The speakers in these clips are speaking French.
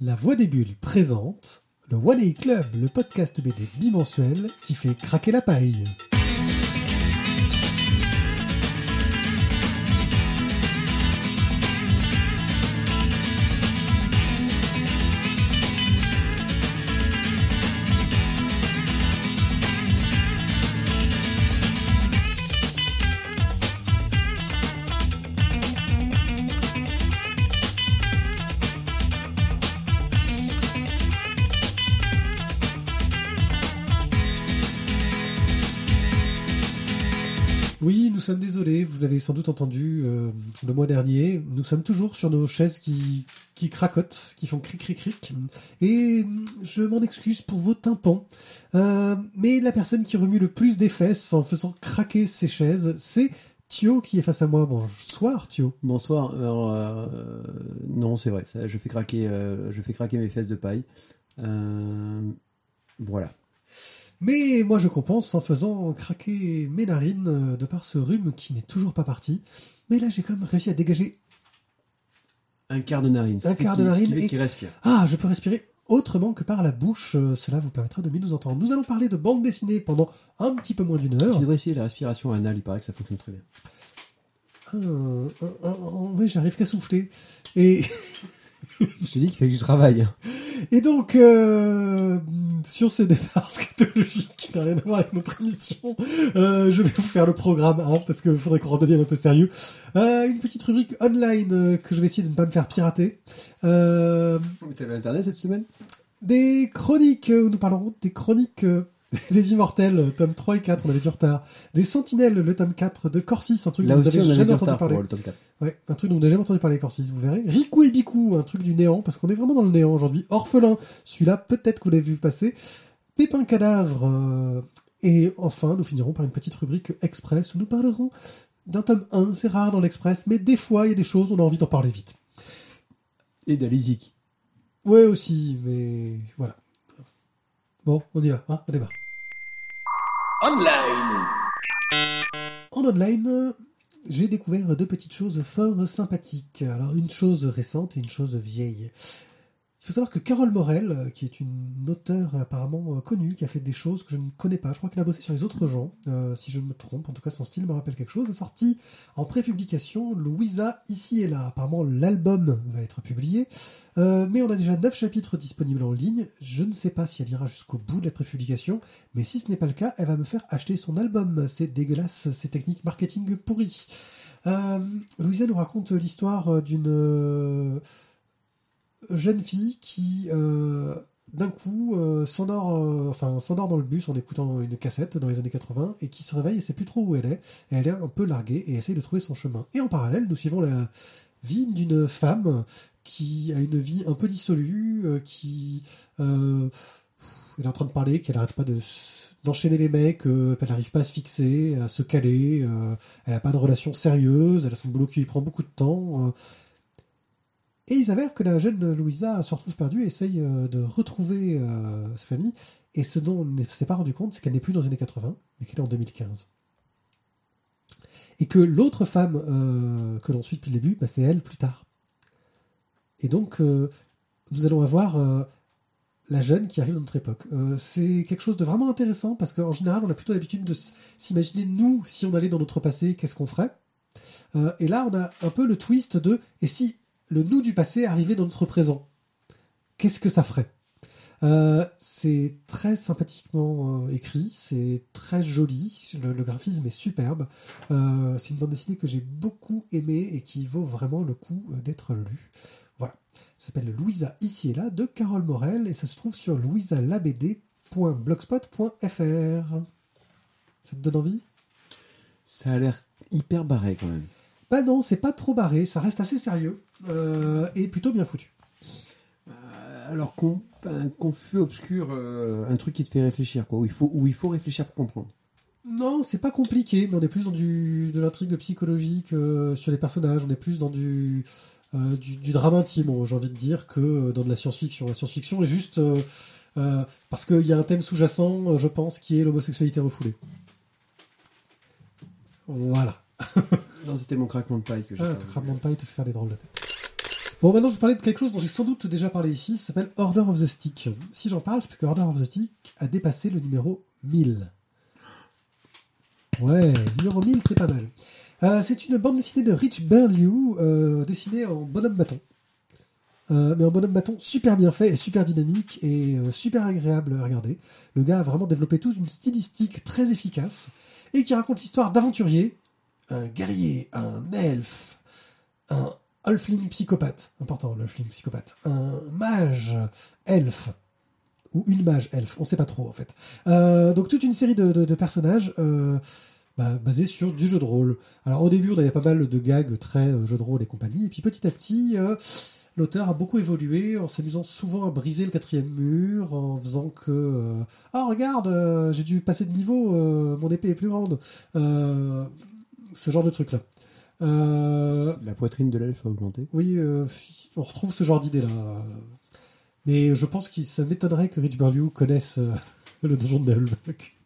La Voix des Bulles présente le One Day Club, le podcast BD bimensuel qui fait craquer la paille. Nous sommes désolés, vous l'avez sans doute entendu le mois dernier, nous sommes toujours sur nos chaises qui cracotent, qui font cric cric cric, et je m'en excuse pour vos tympans, mais la personne qui remue le plus des fesses en faisant craquer ses chaises, c'est Thio qui est face à moi. Bonsoir Thio. Bonsoir, alors non c'est vrai, ça, je fais craquer mes fesses de paille, voilà. Mais moi je compense en faisant craquer mes narines de par ce rhume qui n'est toujours pas parti. Mais là j'ai quand même réussi à dégager un quart de narine. Qui respire. Ah, je peux respirer autrement que par la bouche. Cela vous permettra de mieux nous entendre. Nous allons parler de bande dessinée pendant un petit peu moins d'1 heure. Tu devrais essayer la respiration anale, il paraît que ça fonctionne très bien. Oui, j'arrive qu'à souffler. Et... je te dis qu'il fallait que je travaille. Et donc, sur ces départs scatologiques qui n'ont rien à voir avec notre émission, je vais vous faire le programme, hein, parce qu'il faudrait qu'on redevienne un peu sérieux. Une petite rubrique online que je vais essayer de ne pas me faire pirater. T'avais Internet cette semaine ? Des chroniques, où nous parlerons des chroniques... des Immortels, tome 3 et 4, on avait du retard. Des Sentinelles, le tome 4 de Corsis, un truc dont vous n'avez jamais entendu parler. Ouais, un truc dont on n'a jamais entendu parler, Corsis, vous verrez. Riku et Biku, un truc du néant, parce qu'on est vraiment dans le néant aujourd'hui. Orphelin, celui-là, peut-être que vous l'avez vu passer. Pépin Cadavre. Et enfin, nous finirons par une petite rubrique Express, où nous parlerons d'un tome 1. C'est rare dans l'Express, mais des fois, il y a des choses, on a envie d'en parler vite. Et d'Alizik. Ouais, aussi, mais voilà. Bon, on y va, hein, on démarre. Online. En online, j'ai découvert deux petites choses fort sympathiques. Alors, une chose récente et une chose vieille. Il faut savoir que Carole Morel, qui est une auteure apparemment connue, qui a fait des choses que je ne connais pas, je crois qu'elle a bossé sur les autres gens, si je me trompe, en tout cas son style me rappelle quelque chose, a sorti en prépublication Louisa, ici et là. Apparemment l'album va être publié, mais on a déjà 9 chapitres disponibles en ligne, je ne sais pas si elle ira jusqu'au bout de la prépublication, mais si ce n'est pas le cas, elle va me faire acheter son album. C'est dégueulasse, ces techniques marketing pourries. Louisa nous raconte l'histoire d'une... jeune fille qui d'un coup s'endort dans le bus en écoutant une cassette dans les années 80 et qui se réveille et sait plus trop où elle est, et elle est un peu larguée et essaye de trouver son chemin. Et en parallèle, nous suivons la vie d'une femme qui a une vie un peu dissolue, qui elle est en train de parler, qu'elle n'arrête pas d'enchaîner les mecs, elle n'arrive pas à se fixer, à se caler, elle n'a pas de relation sérieuse, elle a son boulot qui lui prend beaucoup de temps... Et il s'avère que la jeune Louisa se retrouve perdue et essaye de retrouver sa famille. Et ce dont on ne s'est pas rendu compte, c'est qu'elle n'est plus dans les années 80, mais qu'elle est en 2015. Et que l'autre femme que l'on suit depuis le début, bah, c'est elle plus tard. Et donc, nous allons avoir la jeune qui arrive dans notre époque. C'est quelque chose de vraiment intéressant, parce qu'en général, on a plutôt l'habitude de s'imaginer, nous, si on allait dans notre passé, qu'est-ce qu'on ferait ? Et là, on a un peu le twist de « et si ?» le nous du passé arrivé dans notre présent. Qu'est-ce que ça ferait ? C'est très sympathiquement écrit, c'est très joli, le graphisme est superbe. C'est une bande dessinée que j'ai beaucoup aimée et qui vaut vraiment le coup d'être lue. Voilà. Ça s'appelle Louisa, ici et là, de Carole Morel, et ça se trouve sur louisalabd.blogspot.fr. Ça te donne envie ? Ça a l'air hyper barré quand même. Bah non, c'est pas trop barré, ça reste assez sérieux et plutôt bien foutu. Alors confus, obscur, un truc qui te fait réfléchir, quoi, où il faut réfléchir pour comprendre. Non, c'est pas compliqué, mais on est plus dans de l'intrigue psychologique sur les personnages, on est plus dans du drame intime, j'ai envie de dire, que dans de la science-fiction. La science-fiction est juste parce qu'il y a un thème sous-jacent, je pense, qui est l'homosexualité refoulée. Voilà. Non, c'était mon craquement de paille que j'ai. Ah, ton craquement de paille te fait faire des drôles de tête. Bon, maintenant je vais vous parler de quelque chose dont j'ai sans doute déjà parlé ici, ça s'appelle Order of the Stick. Si j'en parle, c'est parce que Order of the Stick a dépassé le numéro 1000. Ouais, numéro 1000, c'est pas mal. C'est une bande dessinée de Rich Burlew, dessinée en bonhomme bâton. Mais un bonhomme bâton super bien fait et super dynamique et super agréable à regarder. Le gars a vraiment développé toute une stylistique très efficace et qui raconte l'histoire d'aventuriers, un guerrier, un elfe, un Orphelin psychopathe, important l'Orphelin psychopathe, un mage elfe, ou une mage elfe, on sait pas trop en fait. Donc toute une série de personnages basés sur du jeu de rôle. Alors au début on avait pas mal de gags très jeu de rôle et compagnie, et puis petit à petit... l'auteur a beaucoup évolué en s'amusant souvent à briser le quatrième mur, en faisant que « Ah, regarde, j'ai dû passer de niveau, mon épée est plus grande », ce genre de truc-là. La poitrine de l'elfe a augmenté. Oui, on retrouve ce genre d'idée-là. Mais je pense que ça m'étonnerait que Rich Burlew connaisse le donjon de Nelbuck.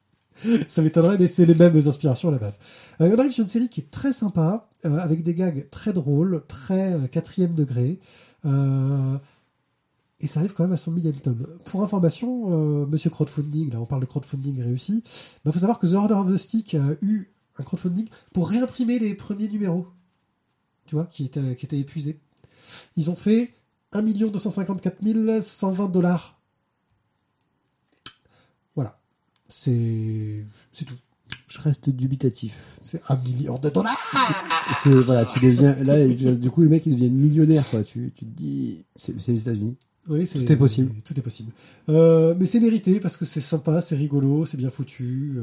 Ça m'étonnerait, mais c'est les mêmes inspirations à la base. On arrive sur une série qui est très sympa, avec des gags très drôles, très 4e degré, et ça arrive quand même à son 1000e tome. Pour information, monsieur crowdfunding, là on parle de crowdfunding réussi, faut savoir que The Order of the Stick a eu un crowdfunding pour réimprimer les premiers numéros, tu vois, qui étaient épuisés. Ils ont fait 1 254 120 $. C'est tout. Je reste dubitatif. C'est $1 million. Voilà, tu deviens... Là, du coup, le mec, il devient millionnaire, quoi. Tu te dis... C'est les États-Unis. Oui, tout est possible. Tout est possible. Mais c'est mérité, parce que c'est sympa, c'est rigolo, c'est bien foutu.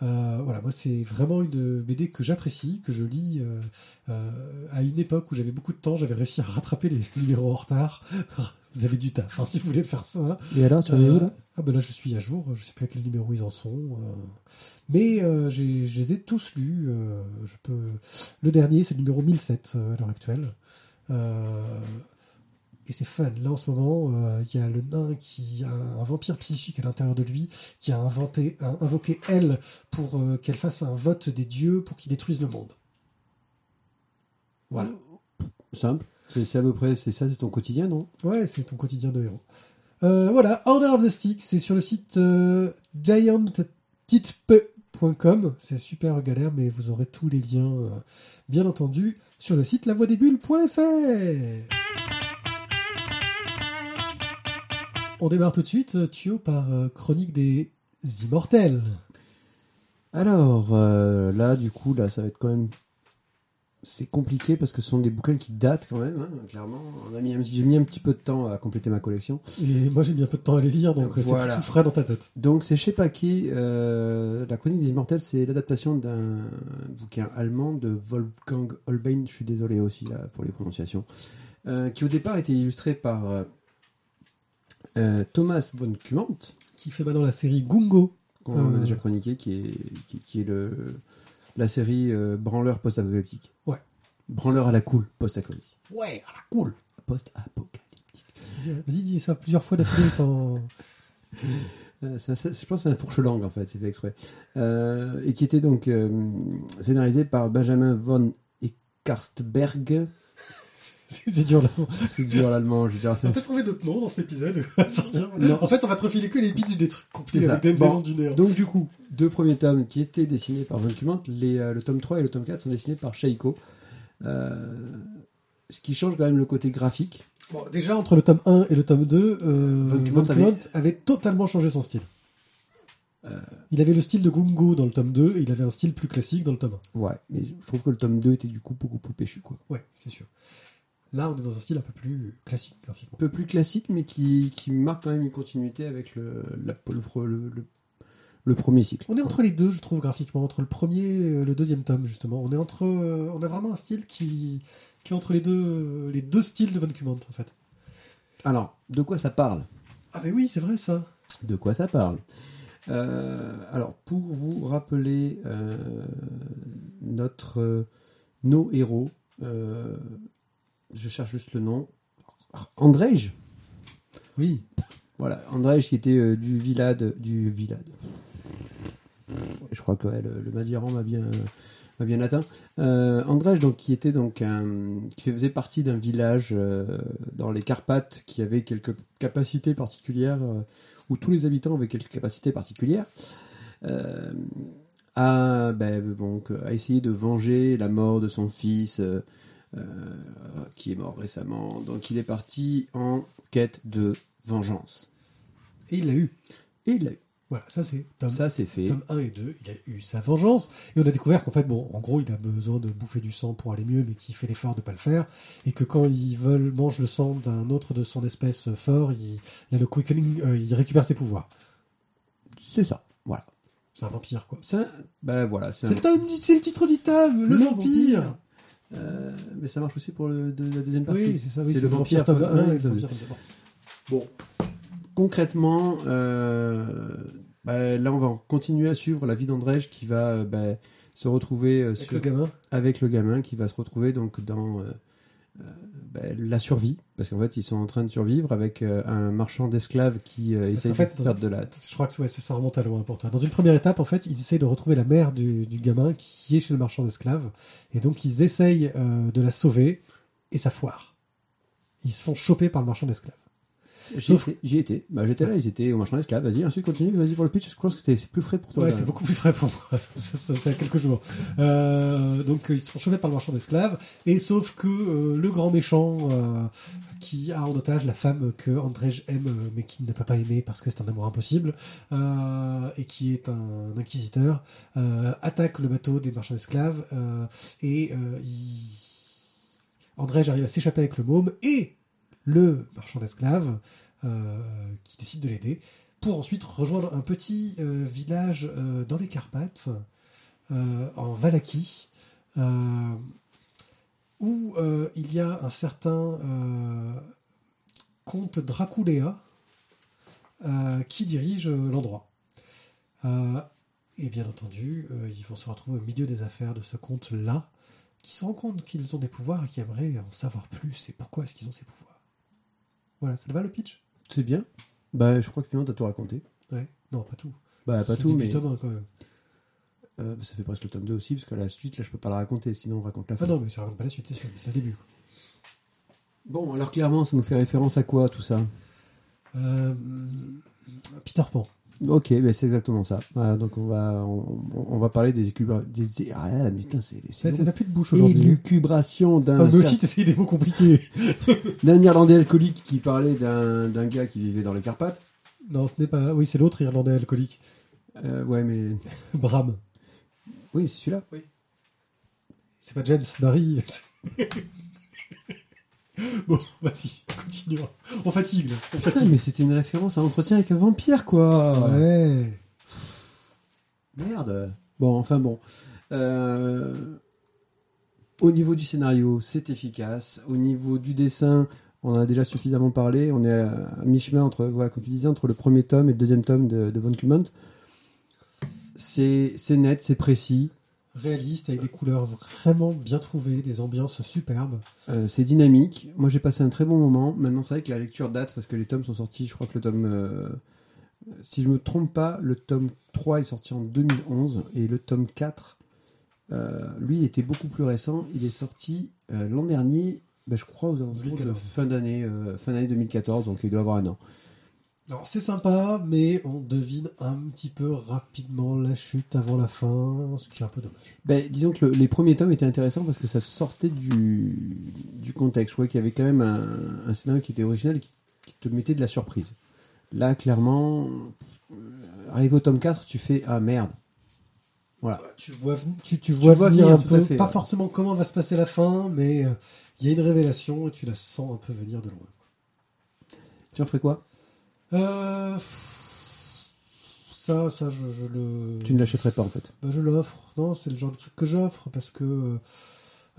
Voilà, moi, c'est vraiment une BD que j'apprécie, que je lis à une époque où j'avais beaucoup de temps, j'avais réussi à rattraper les numéros en retard. Vous avez du taf, si vous voulez faire ça. Et alors, tu en es où, là ? Ah ben là, je suis à jour, je sais plus à quel numéro ils en sont. Mais je les ai tous lus. Le dernier, c'est le numéro 1007 à l'heure actuelle. Et c'est fun. Là, en ce moment, il y a le nain qui a un vampire psychique à l'intérieur de lui, qui a invoqué elle pour qu'elle fasse un vote des dieux pour qu'ils détruisent le monde. Voilà. Simple. C'est à peu près, c'est ça, c'est ton quotidien, non ? Ouais, c'est ton quotidien de héros. Voilà, Order of the Stick, c'est sur le site giantitpe.com. C'est super galère, mais vous aurez tous les liens, bien entendu, sur le site lavoidesbulles.fr. On démarre tout de suite, Thio, par Chronique des Immortels. Alors, là, ça va être quand même... C'est compliqué parce que ce sont des bouquins qui datent quand même, hein, clairement. J'ai mis un petit peu de temps à compléter ma collection. Et moi j'ai mis un peu de temps à les lire, donc voilà. C'est tout frais dans ta tête. Donc c'est chez Paki, La Chronique des Immortels, c'est l'adaptation d'un bouquin allemand de Wolfgang Holbein, je suis désolé aussi là, pour les prononciations, qui au départ était illustré par Thomas Von Kummant. Qui fait maintenant la série Gung Ho. Qu'on a déjà chroniqué, qui est la série branleur post-apocalyptique. Ouais. Branleur à la cool, post-apocalyptique. Ouais, à la cool. Post-apocalyptique. Vas-y, dis ça plusieurs fois d'affilée sans... Je pense que c'est un fourche-langue, en fait, c'est fait exprès. Et qui était donc scénarisé par Benjamin von Eckartsberg. C'est dur l'allemand. C'est dur l'allemand, je veux dire. On peut trouver d'autres noms dans cet épisode. En fait, on va te refiler que les pitchs des trucs compliqués avec des noms du nerf. Donc, du coup, 2 premiers tomes qui étaient dessinés par Von Kummant, le tome 3 et le tome 4 sont dessinés par Shaiko. Ce qui change quand même le côté graphique. Bon, déjà, entre le tome 1 et le tome 2, Von Kummant avait totalement changé son style. Il avait le style de Gung Ho dans le tome 2 et il avait un style plus classique dans le tome 1. Ouais, mais je trouve que le tome 2 était du coup beaucoup plus péchu, quoi. Ouais, c'est sûr. Là, on est dans un style un peu plus classique, graphiquement. Un peu plus classique, mais qui marque quand même une continuité avec le premier cycle. On est entre les deux, je trouve, graphiquement. Entre le premier et le deuxième tome, justement. On a vraiment un style qui est entre les deux styles de Von Kummant, en fait. Alors, de quoi ça parle ? Ah mais oui, c'est vrai, ça. De quoi ça parle ? Alors, pour vous rappeler nos héros... Je cherche juste le nom. Andrej. Oui. Voilà, Andrej qui était du village. je crois que le Maziran m'a bien atteint. Andrej, donc, qui était donc qui faisait partie d'un village dans les Carpates qui avait quelques capacités particulières, où tous les habitants avaient quelques capacités particulières, a essayé de venger la mort de son fils qui est mort récemment. Donc il est parti en quête de vengeance. Et il l'a eu. Voilà, ça c'est tome 1 et 2, il a eu sa vengeance, et on a découvert qu'en fait, en gros, il a besoin de bouffer du sang pour aller mieux, mais qu'il fait l'effort de ne pas le faire, et que quand ils mangent le sang d'un autre de son espèce fort, il a le quickening, il récupère ses pouvoirs. C'est ça, voilà. C'est un vampire, quoi. C'est le titre du tome, le vampire. Mais ça marche aussi pour la deuxième partie. Oui, c'est ça, oui, c'est le vampire tome 1 et le vampire tome 2. Bon. Concrètement, là, on va continuer à suivre la vie d'Andrej qui va se retrouver avec le gamin qui va se retrouver donc dans la survie, parce qu'en fait, ils sont en train de survivre avec un marchand d'esclaves qui essaie de faire de la... Je crois que ça remonte à loin pour toi. Dans une première étape, en fait, ils essayent de retrouver la mère du gamin qui est chez le marchand d'esclaves, et donc ils essayent de la sauver, et ça foire. Ils se font choper par le marchand d'esclaves. J'y étais. J'étais là, ils étaient au marchand d'esclaves. Vas-y, ensuite continue, vas-y pour le pitch. Je pense que c'est plus frais pour toi. Ouais, c'est beaucoup plus frais pour moi. C'est à quelques jours. Donc, ils se font choper par le marchand d'esclaves. Et sauf que le grand méchant qui a en otage la femme que Andrej aime, mais qui ne peut pas aimer parce que c'est un amour impossible, et qui est un inquisiteur, attaque le bateau des marchands d'esclaves. Andrej arrive à s'échapper avec le môme et le marchand d'esclaves qui décide de l'aider pour ensuite rejoindre un petit village dans les Carpates en Valaquie où il y a un certain comte Draculea qui dirige l'endroit. Et bien entendu, ils vont se retrouver au milieu des affaires de ce comte-là qui se rend compte qu'ils ont des pouvoirs et qui aimeraient en savoir plus et pourquoi est-ce qu'ils ont ces pouvoirs. Voilà, ça te va le pitch ? C'est bien. Je crois que finalement, t'as tout raconté. Ouais. Non, pas tout. Pas tout, mais... tome 1, quand même. Ça fait presque le tome 2 aussi, parce que la suite, là, je peux pas la raconter, sinon on raconte la fin. Ah non, mais ça raconte pas la suite, c'est sûr, mais c'est le début, quoi. Bon, alors clairement, ça nous fait référence à quoi, tout ça ? Peter Pan. Ok, c'est exactement ça. Donc on va parler des élucubrations. Ah putain, t'as plus de bouche aujourd'hui. Élucubration d'un. Mais aussi t'essayes des mots compliqués. D'un Irlandais alcoolique qui parlait d'un gars qui vivait dans les Carpates. Non, ce n'est pas. Oui, c'est l'autre Irlandais alcoolique. Ouais, mais Bram. Oui, c'est celui-là. Oui. C'est pas James Barry. Bon, vas-y, continuons. On fatigue, là. Mais c'était une référence à Entretien avec un vampire, quoi. Ouais. Merde. Bon. Au niveau du scénario, c'est efficace. Au niveau du dessin, on en a déjà suffisamment parlé. On est à mi-chemin entre le premier tome et le deuxième tome de Von Kummant. C'est net, c'est précis. Réaliste, avec des couleurs vraiment bien trouvées, des ambiances superbes. C'est dynamique. Moi, j'ai passé un très bon moment. Maintenant, c'est vrai que la lecture date, parce que les tomes sont sortis, je crois que le tome... si je ne me trompe pas, le tome 3 est sorti en 2011, et le tome 4, lui, était beaucoup plus récent. Il est sorti l'an dernier, je crois, aux alentours de fin d'année 2014, donc il doit avoir un an. Alors c'est sympa, mais on devine un petit peu rapidement la chute avant la fin, ce qui est un peu dommage. Disons que les premiers tomes étaient intéressants parce que ça sortait du contexte. Je crois qu'il y avait quand même un scénario qui était original et qui te mettait de la surprise. Là, clairement, arrivé au tome 4, tu fais « Ah merde !» Voilà. Tu vois venir un peu, pas forcément comment va se passer la fin, mais il y a une révélation et tu la sens un peu venir de loin. Tu en ferais quoi ? Ça je le... Tu ne l'achèterais pas en fait. Je l'offre. Non, c'est le genre de truc que j'offre parce que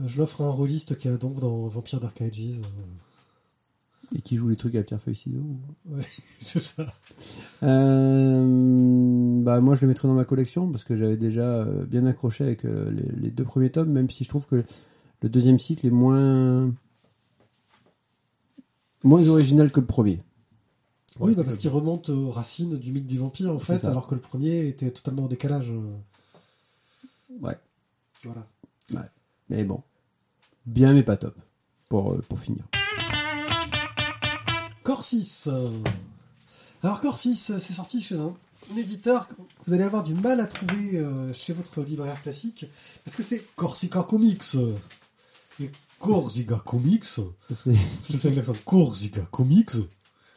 je l'offre à un rôliste qui a donc dans Vampire Dark Ages et qui joue les trucs à pierre feuille ciseaux. Ouais, c'est ça. Moi je le mettrais dans ma collection parce que j'avais déjà bien accroché avec les deux premiers tomes, même si je trouve que le deuxième cycle est moins original que le premier. Oui, parce qu'il remonte aux racines du mythe du vampire, en fait, alors que le premier était totalement en décalage. Ouais. Voilà. Ouais. Mais bon. Bien, mais pas top. Pour finir. Corsis. Alors, Corsis, c'est sorti chez un éditeur que vous allez avoir du mal à trouver chez votre libraire classique. Parce que c'est Corsica Comics. Et Corsica Comics. Je fais l'accent. Corsica Comics.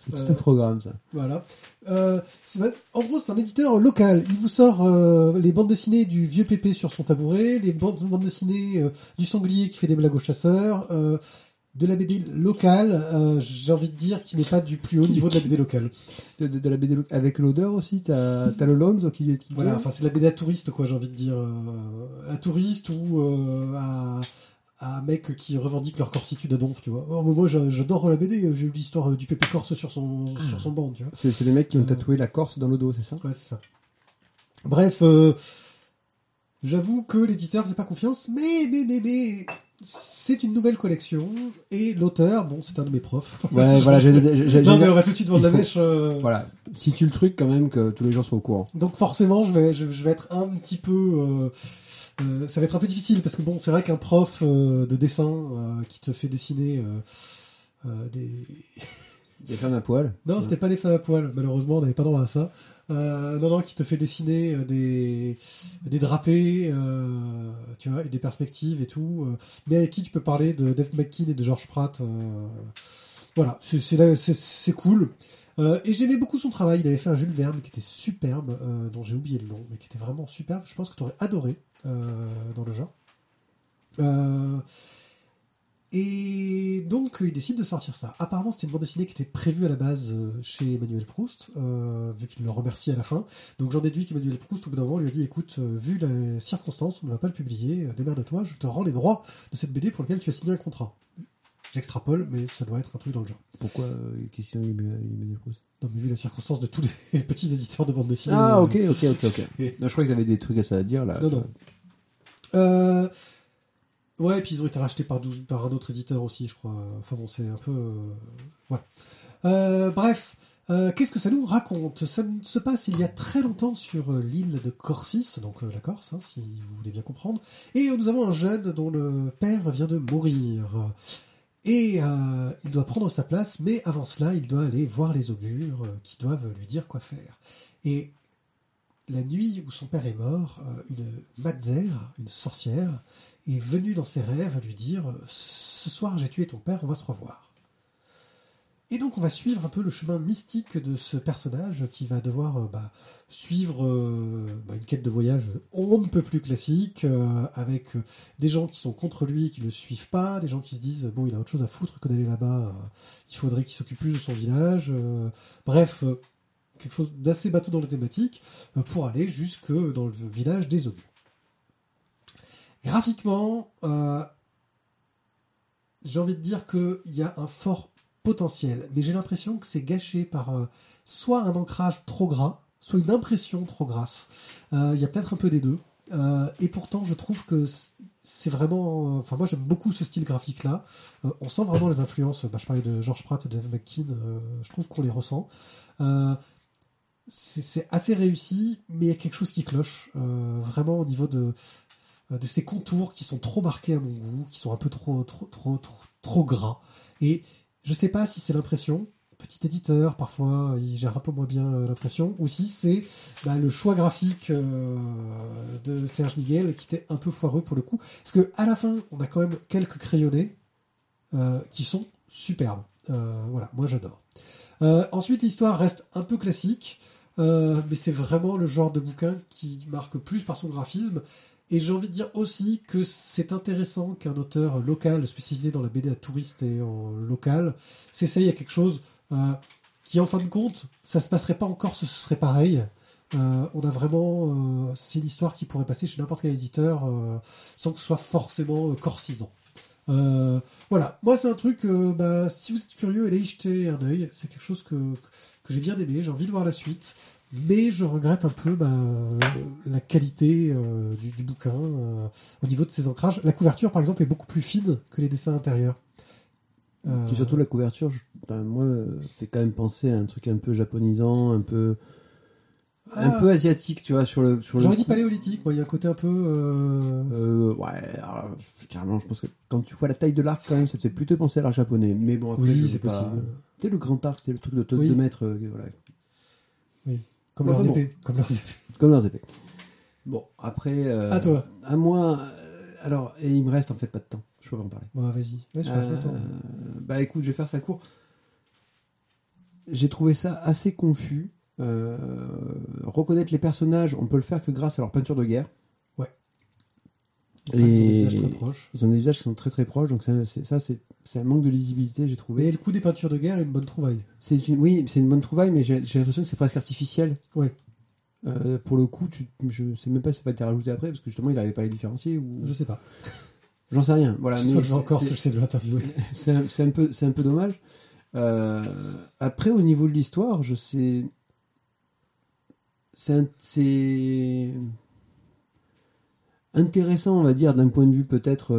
C'est tout un programme, ça. Voilà. En gros, c'est un éditeur local. Il vous sort les bandes dessinées du vieux Pépé sur son tabouret, les bandes dessinées du sanglier qui fait des blagues aux chasseurs, de la BD locale, j'ai envie de dire, qui n'est pas du plus haut niveau de la BD locale. De la BD locale. Avec l'odeur aussi, t'as le Lonzo qui voilà, enfin, c'est de la BD à touriste, quoi, j'ai envie de dire. À touriste ou à un mec qui revendique leur corsitude à donf, tu vois. Oh, mais moi, j'adore la BD, j'ai eu l'histoire du pépé corse sur son banc, tu vois. C'est les mecs qui ont tatoué la Corse dans le dos, c'est ça ? Ouais, c'est ça. Bref, j'avoue que l'éditeur faisait pas confiance, mais, c'est une nouvelle collection, et l'auteur, bon, c'est un de mes profs. Ouais, voilà, non, mais on va tout de suite vendre la mèche. Voilà, situe le truc quand même que tous les gens soient au courant. Donc forcément, je vais être un petit peu... ça va être un peu difficile parce que bon, c'est vrai qu'un prof de dessin qui te fait dessiner des femmes à poil. Non, ouais. C'était pas des femmes à poil. Malheureusement, on n'avait pas droit à ça. Non, qui te fait dessiner des drapés, tu vois, et des perspectives et tout. Mais avec qui tu peux parler de Dave McKean et de George Pratt. Voilà, c'est cool. Et j'aimais beaucoup son travail. Il avait fait un Jules Verne qui était superbe, dont j'ai oublié le nom, mais qui était vraiment superbe. Je pense que tu aurais adoré dans le genre. Et donc, il décide de sortir ça. Apparemment, c'était une bande dessinée qui était prévue à la base chez Emmanuel Proust, vu qu'il le remercie à la fin. Donc, j'en déduis qu'Emmanuel Proust, au bout d'un moment, lui a dit « Écoute, vu les circonstances, on ne va pas le publier. Démerde-toi, je te rends les droits de cette BD pour laquelle tu as signé un contrat. » J'extrapole, mais ça doit être un truc dans le genre. Pourquoi question Emmanuel Proust ? Non, mais vu la circonstance de tous les petits éditeurs de bande dessinée. Ah, ok. Non, je crois qu'ils avaient des trucs à ça à dire, là. Non. Ouais, et puis ils ont été rachetés par un autre éditeur aussi, je crois. Enfin bon, c'est un peu... Voilà. Bref, qu'est-ce que ça nous raconte ? Ça se passe il y a très longtemps sur l'île de Corsis, donc la Corse, hein, si vous voulez bien comprendre. Et nous avons un jeune dont le père vient de mourir. Et il doit prendre sa place, mais avant cela, il doit aller voir les augures qui doivent lui dire quoi faire. Et la nuit où son père est mort, une matzère, une sorcière, est venue dans ses rêves lui dire « Ce soir, j'ai tué ton père, on va se revoir. » Et donc, on va suivre un peu le chemin mystique de ce personnage qui va devoir suivre une quête de voyage on ne peut plus classique, avec des gens qui sont contre lui, qui ne le suivent pas, des gens qui se disent « Bon, il a autre chose à foutre que d'aller là-bas, il faudrait qu'il s'occupe plus de son village. Bref, quelque chose d'assez bateau dans la thématique, pour aller jusque dans le village des obus. Graphiquement, j'ai envie de dire qu'il y a un fort potentiel, mais j'ai l'impression que c'est gâché par soit un ancrage trop gras, soit une impression trop grasse. Il y a peut-être un peu des deux. Et pourtant, je trouve que c'est vraiment... Enfin, moi, j'aime beaucoup ce style graphique-là. On sent vraiment les influences. Je parlais de George Pratt, de Dave McKean. Je trouve qu'on les ressent. C'est assez réussi, mais il y a quelque chose qui cloche. Vraiment, au niveau de ces contours qui sont trop marqués à mon goût, qui sont un peu trop gras. Et... Je sais pas si c'est l'impression, petit éditeur, parfois, il gère un peu moins bien l'impression, ou si c'est le choix graphique de Serge Miguel qui était un peu foireux pour le coup. Parce que à la fin, on a quand même quelques crayonnés qui sont superbes. Voilà, moi j'adore. Ensuite, l'histoire reste un peu classique, mais c'est vraiment le genre de bouquin qui marque plus par son graphisme. Et j'ai envie de dire aussi que c'est intéressant qu'un auteur local, spécialisé dans la BD à touristes et en local, s'essaye à quelque chose qui, en fin de compte, ça se passerait pas en Corse, ce serait pareil. On a vraiment... c'est une histoire qui pourrait passer chez n'importe quel éditeur sans que ce soit forcément corsisant. Voilà. Moi, c'est un truc... si vous êtes curieux, allez y jeter un œil. C'est quelque chose que j'ai bien aimé. J'ai envie de voir la suite. Mais je regrette un peu la qualité du bouquin au niveau de ses ancrages. La couverture, par exemple, est beaucoup plus fine que les dessins intérieurs. Et surtout la couverture, moi, fait quand même penser à un truc un peu japonisant, un peu un peu asiatique, tu vois, sur J'aurais dit paléolithique, quoi. Il y a un côté un peu... ouais, alors, carrément, je pense que quand tu vois la taille de l'arc, quand même, ça te fait plutôt penser à l'arc japonais. Mais bon, après, oui, c'est possible. Tu sais, le grand arc, c'est le truc de 2 mètres, voilà. Oui, comme leurs épées. Comme leurs épées. Bon, après... à toi. À moi... alors, et il me reste en fait pas de temps. Je peux pas en parler. Bon, vas-y. Ouais, je parle pas de temps. Bah écoute, je vais faire ça court. J'ai trouvé ça assez confus. Reconnaître les personnages, on peut le faire que grâce à leur peinture de guerre. Ouais. Ils ont des visages très proches. Ils ont des visages qui sont très très proches, donc c'est un manque de lisibilité, j'ai trouvé. Et le coup des peintures de guerre est une bonne trouvaille. Oui, c'est une bonne trouvaille, mais j'ai l'impression que c'est presque artificiel. Ouais. Pour le coup, je sais même pas si ça va être rajouté après, parce que justement, il n'arrivait pas à les différencier. Ou... je sais pas. J'en sais rien. Voilà. Mais je sais de l'interviewer. C'est un peu dommage. Après, au niveau de l'histoire, je sais. C'est intéressant, on va dire, d'un point de vue peut-être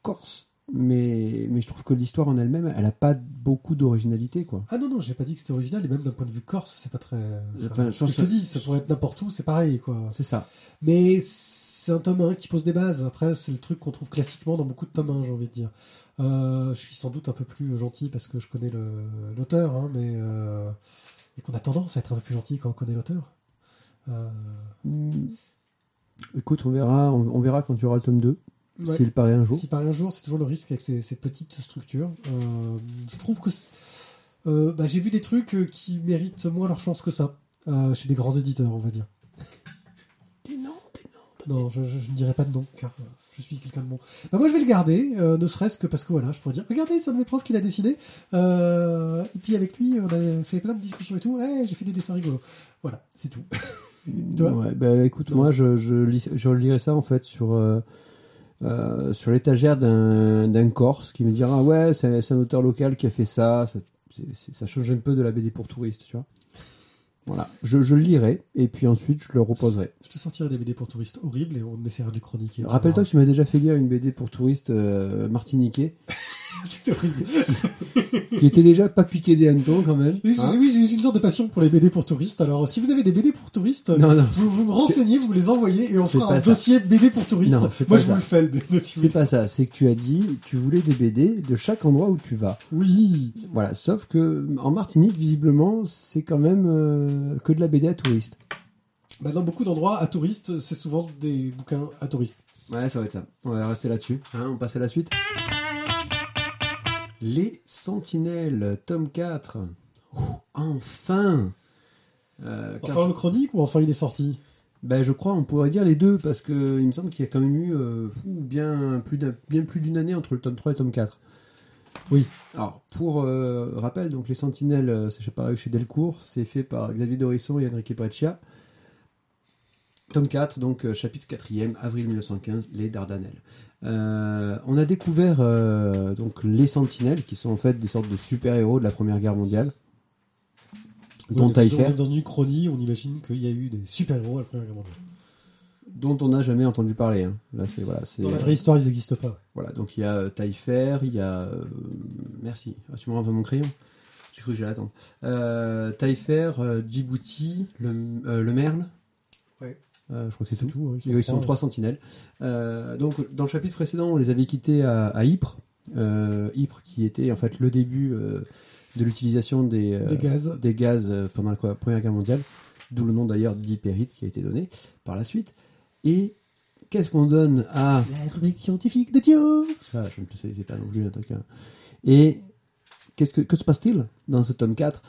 corse, mais je trouve que l'histoire en elle-même, elle a pas beaucoup d'originalité, quoi. Ah non, j'ai pas dit que c'était original, et même d'un point de vue corse, c'est pas très... Enfin, je te dis, ça pourrait être n'importe où, c'est pareil, quoi. C'est ça. Mais c'est un tome 1 qui pose des bases. Après, c'est le truc qu'on trouve classiquement dans beaucoup de tomes 1, j'ai envie de dire. Je suis sans doute un peu plus gentil parce que je connais l'auteur, hein, mais... et qu'on a tendance à être un peu plus gentil quand on connaît l'auteur. Écoute, on verra quand tu auras le tome 2, ouais. S'il paraît un jour. S'il paraît un jour, c'est toujours le risque avec ces petites structures. Je trouve que j'ai vu des trucs qui méritent moins leur chance que ça, chez des grands éditeurs, on va dire. Des noms. Non, je ne dirai pas de nom, car je suis quelqu'un de bon. Bah, moi, je vais le garder, ne serait-ce que parce que voilà, je pourrais dire, regardez, c'est un de mes profs qui l'a dessiné. Et puis avec lui, on a fait plein de discussions et tout. Hey, j'ai fait des dessins rigolos. Voilà, c'est tout. Toi ? Ouais, bah, écoute, non. Moi, je lirai ça en fait sur l'étagère d'un Corse qui me dira, ouais, c'est un auteur local qui a fait ça. Ça change un peu de la BD pour touristes, tu vois. Voilà, je lirai et puis ensuite je le reposerai. Je te sortirai des BD pour touristes horribles et on essaiera de les chroniquer. Rappelle-toi que tu m'as déjà fait lire une BD pour touristes martiniquais. C'était horrible. Qui était déjà pas piqué des hannetons quand même. Hein, oui, j'ai une sorte de passion pour les BD pour touristes. Alors si vous avez des BD pour touristes, non. Vous me renseignez, vous me les envoyez et on fera un dossier BD pour touristes. Non, moi je vous le fais le BD. Si c'est pas ça, c'est que tu as dit tu voulais des BD de chaque endroit où tu vas. Oui. Voilà, sauf que en Martinique visiblement c'est quand même... que de la BD à touristes. Bah dans beaucoup d'endroits à touristes, c'est souvent des bouquins à touristes. Ouais, ça va être ça. On va rester là-dessus. Hein, on passe à la suite. Les Sentinelles, tome 4. Oh, enfin le chronique ou enfin il est sorti ? Ben, je crois on pourrait dire les deux, parce qu'il me semble qu'il y a quand même eu bien plus d'une année entre le tome 3 et le tome 4. Oui. Alors, pour rappel, donc les Sentinelles, c'est paru chez Delcourt, c'est fait par Xavier Dorisson et Enrique Breccia. Tome 4, donc chapitre 4e, avril 1915, les Dardanelles. On a découvert donc les Sentinelles, qui sont en fait des sortes de super-héros de la Première Guerre mondiale. Oui, dont Taïfer. Dans une chronique, on imagine qu'il y a eu des super-héros à la Première Guerre mondiale. Dont on n'a jamais entendu parler. Hein. Là, c'est dans la vraie histoire, ils n'existent pas. Voilà, donc il y a Taïfer, il y a... merci. Ah, tu me renvoies mon crayon ? J'ai cru que j'allais attendre. Taïfer, Djibouti, le Merle. Ouais. Je crois que c'est tout. Ils sont 3 sentinelles. Donc, dans le chapitre précédent, on les avait quittés à Ypres. Ypres qui était en fait le début de l'utilisation des gaz pendant la Première Guerre mondiale. D'où le nom d'ailleurs d'hyperite qui a été donné par la suite. Et qu'est-ce qu'on donne à... la rubrique scientifique de Thio. Ça, je ne sais pas non plus, en tout cas. Et que se passe-t-il dans ce tome 4 ?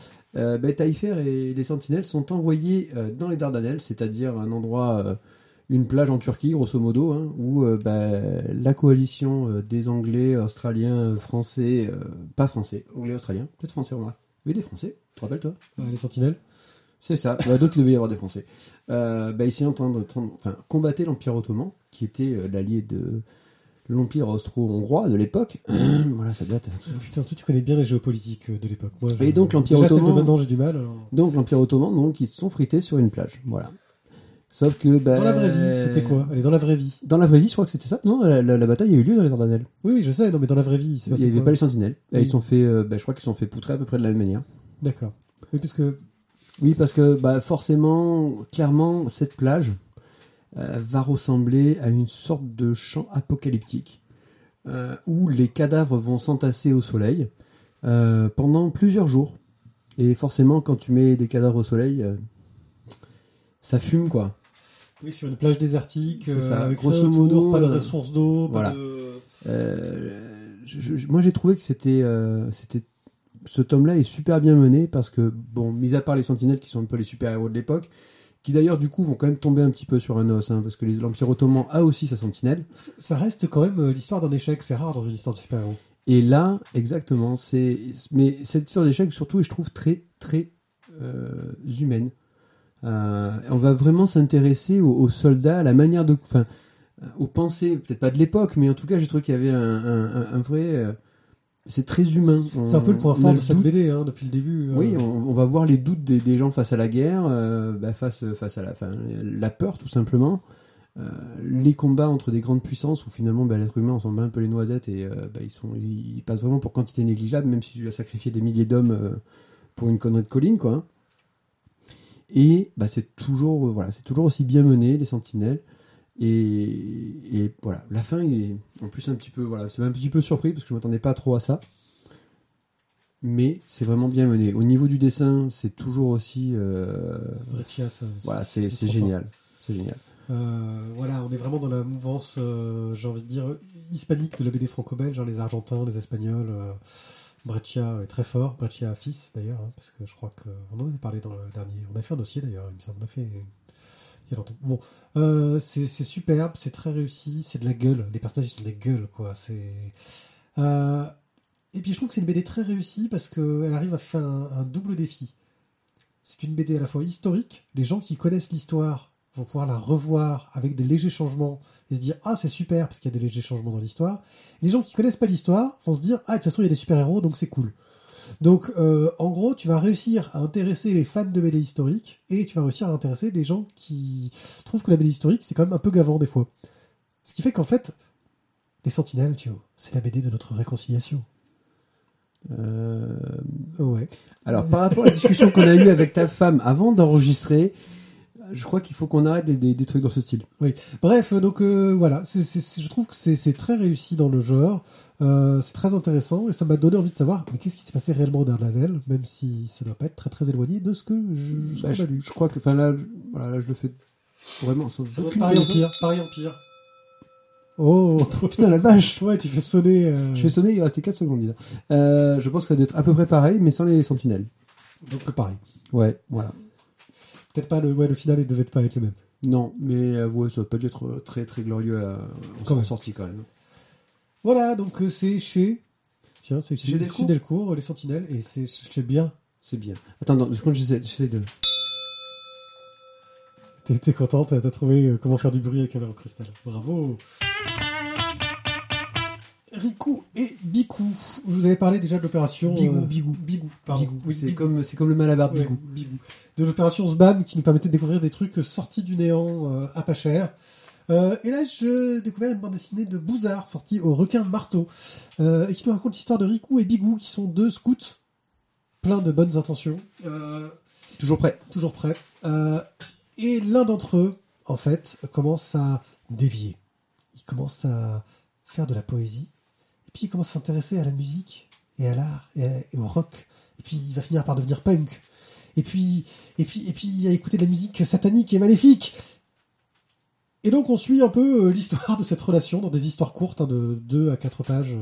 Taïfer et les Sentinelles sont envoyés dans les Dardanelles, c'est-à-dire un endroit, une plage en Turquie, grosso modo, hein, où la coalition des Anglais, Australiens, Français... pas Français, Anglais, Australiens, peut-être Français, remarque. Oui, des Français, tu te rappelles, toi ? Les Sentinelles ? C'est ça, d'autres devait y avoir des Français. Ici, combattaient l'Empire Ottoman, qui était l'allié de l'Empire austro-hongrois de l'époque. Voilà, ça date. Putain, toi, tu connais bien les géopolitiques de l'époque. Moi, et donc, l'Empire Ottoman. Maintenant, j'ai du mal. Alors... donc, l'Empire Ottoman, ils se sont frités sur une plage. Voilà. Sauf que. Dans la vraie vie, c'était quoi ? Allez, dans la vraie vie. Dans la vraie vie, je crois que c'était ça. Non, la bataille a eu lieu dans les Dardanelles. Oui, je sais, non, mais dans la vraie vie, c'est pas ça. Il n'y avait pas les Sentinelles. Oui. Ils sont fait, je crois qu'ils sont fait poutrer à peu près de la même manière. D'accord. Oui, parce que. Oui, parce que bah, forcément, clairement, cette plage va ressembler à une sorte de champ apocalyptique où les cadavres vont s'entasser au soleil pendant plusieurs jours. Et forcément, quand tu mets des cadavres au soleil, ça fume, quoi. Oui, sur une plage désertique, avec grosso modo, pas de ressources d'eau, voilà. Pas de... moi, j'ai trouvé que c'était ce tome-là est super bien mené parce que, bon, mis à part les Sentinelles qui sont un peu les super-héros de l'époque, qui d'ailleurs, du coup, vont quand même tomber un petit peu sur un os, hein, parce que l'Empire Ottoman a aussi sa Sentinelle. Ça reste quand même l'histoire d'un échec, c'est rare dans une histoire de super-héros. Et là, exactement, mais cette histoire d'échec, surtout, je trouve très, très humaine. On va vraiment s'intéresser aux soldats, à la manière de... Enfin, aux pensées, peut-être pas de l'époque, mais en tout cas, j'ai trouvé qu'il y avait un vrai... c'est très humain. C'est un peu le point fort de cette BD, hein, depuis le début. Oui, on va voir les doutes des gens face à la guerre, face à la peur, tout simplement. Les combats entre des grandes puissances où finalement l'être humain on s'en bat un peu les noisettes et ils passent vraiment pour quantité négligeable, même si tu as sacrifié des milliers d'hommes pour une connerie de colline, quoi. Et c'est toujours c'est toujours aussi bien mené, les Sentinelles, et voilà, la fin est en plus un petit peu c'est un petit peu surpris parce que je m'attendais pas trop à ça, mais c'est vraiment bien mené. Au niveau du dessin, c'est toujours aussi Breccia, c'est génial, c'est génial. On est vraiment dans la mouvance, j'ai envie de dire, hispanique de la BD franco-belge, hein, les Argentins, les Espagnols. Breccia est très fort, Breccia fils d'ailleurs, hein, parce que je crois qu'on en avait parlé dans le dernier. On a fait un dossier d'ailleurs, il me semble, il y a longtemps. Bon, c'est superbe, c'est très réussi, c'est de la gueule. Les personnages, ils sont des gueules, quoi. Et puis je trouve que c'est une BD très réussie parce qu'elle arrive à faire un double défi. C'est une BD à la fois historique, les gens qui connaissent l'histoire vont pouvoir la revoir avec des légers changements et se dire « Ah, c'est super !» parce qu'il y a des légers changements dans l'histoire. Et les gens qui connaissent pas l'histoire vont se dire « Ah, de toute façon, il y a des super-héros, donc c'est cool !» Donc, en gros, tu vas réussir à intéresser les fans de BD historique et tu vas réussir à intéresser des gens qui trouvent que la BD historique, c'est quand même un peu gavant des fois. Ce qui fait qu'en fait, les Sentinelles, tu vois, c'est la BD de notre réconciliation. Ouais. Alors, par rapport à la discussion qu'on a eue avec ta femme avant d'enregistrer... Je crois qu'il faut qu'on arrête des trucs dans ce style. Oui. Bref, donc je trouve que c'est très réussi dans le genre. C'est très intéressant et ça m'a donné envie de savoir mais qu'est-ce qui s'est passé réellement au Dardanelles, même si ça ne doit pas être très très éloigné de ce que j'ai lu. Je crois que là je le fais vraiment sans aucune raison. Paris Empire. Oh putain la vache. Ouais, tu fais sonner. Je fais sonner, il restait 4 secondes là. Je pense que ça doit être à peu près pareil mais sans les Sentinelles. Donc pareil. Ouais, voilà. Peut-être pas le final, il devait pas être le même. Non, mais ça n'a pas dû être très très glorieux en sortie quand même. Voilà, donc c'est chez. Tiens, c'est chez Delcourt, les Sentinelles, et c'est bien. C'est bien. Attends, je compte j'essaie de. T'es contente, t'as trouvé comment faire du bruit avec un verre au cristal. Bravo. Riku et Biku. Je vous avais parlé déjà de l'opération... Bigou, pardon. Bigou. Oui, c'est comme le Malabar Bigou. Ouais, Bigou. De l'opération Zbam qui nous permettait de découvrir des trucs sortis du néant à pas cher. Et là, je découvrais une bande dessinée de Bouzard sortie au Requin Marteau et qui nous raconte l'histoire de Riku et Biku qui sont deux scouts pleins de bonnes intentions. Toujours prêts. Et l'un d'entre eux, en fait, commence à dévier. Il commence à faire de la poésie. Puis il commence à s'intéresser à la musique et à l'art et au rock. Et puis il va finir par devenir punk. Et puis à écouter de la musique satanique et maléfique. Et donc on suit un peu l'histoire de cette relation dans des histoires courtes, hein, de 2 à 4 pages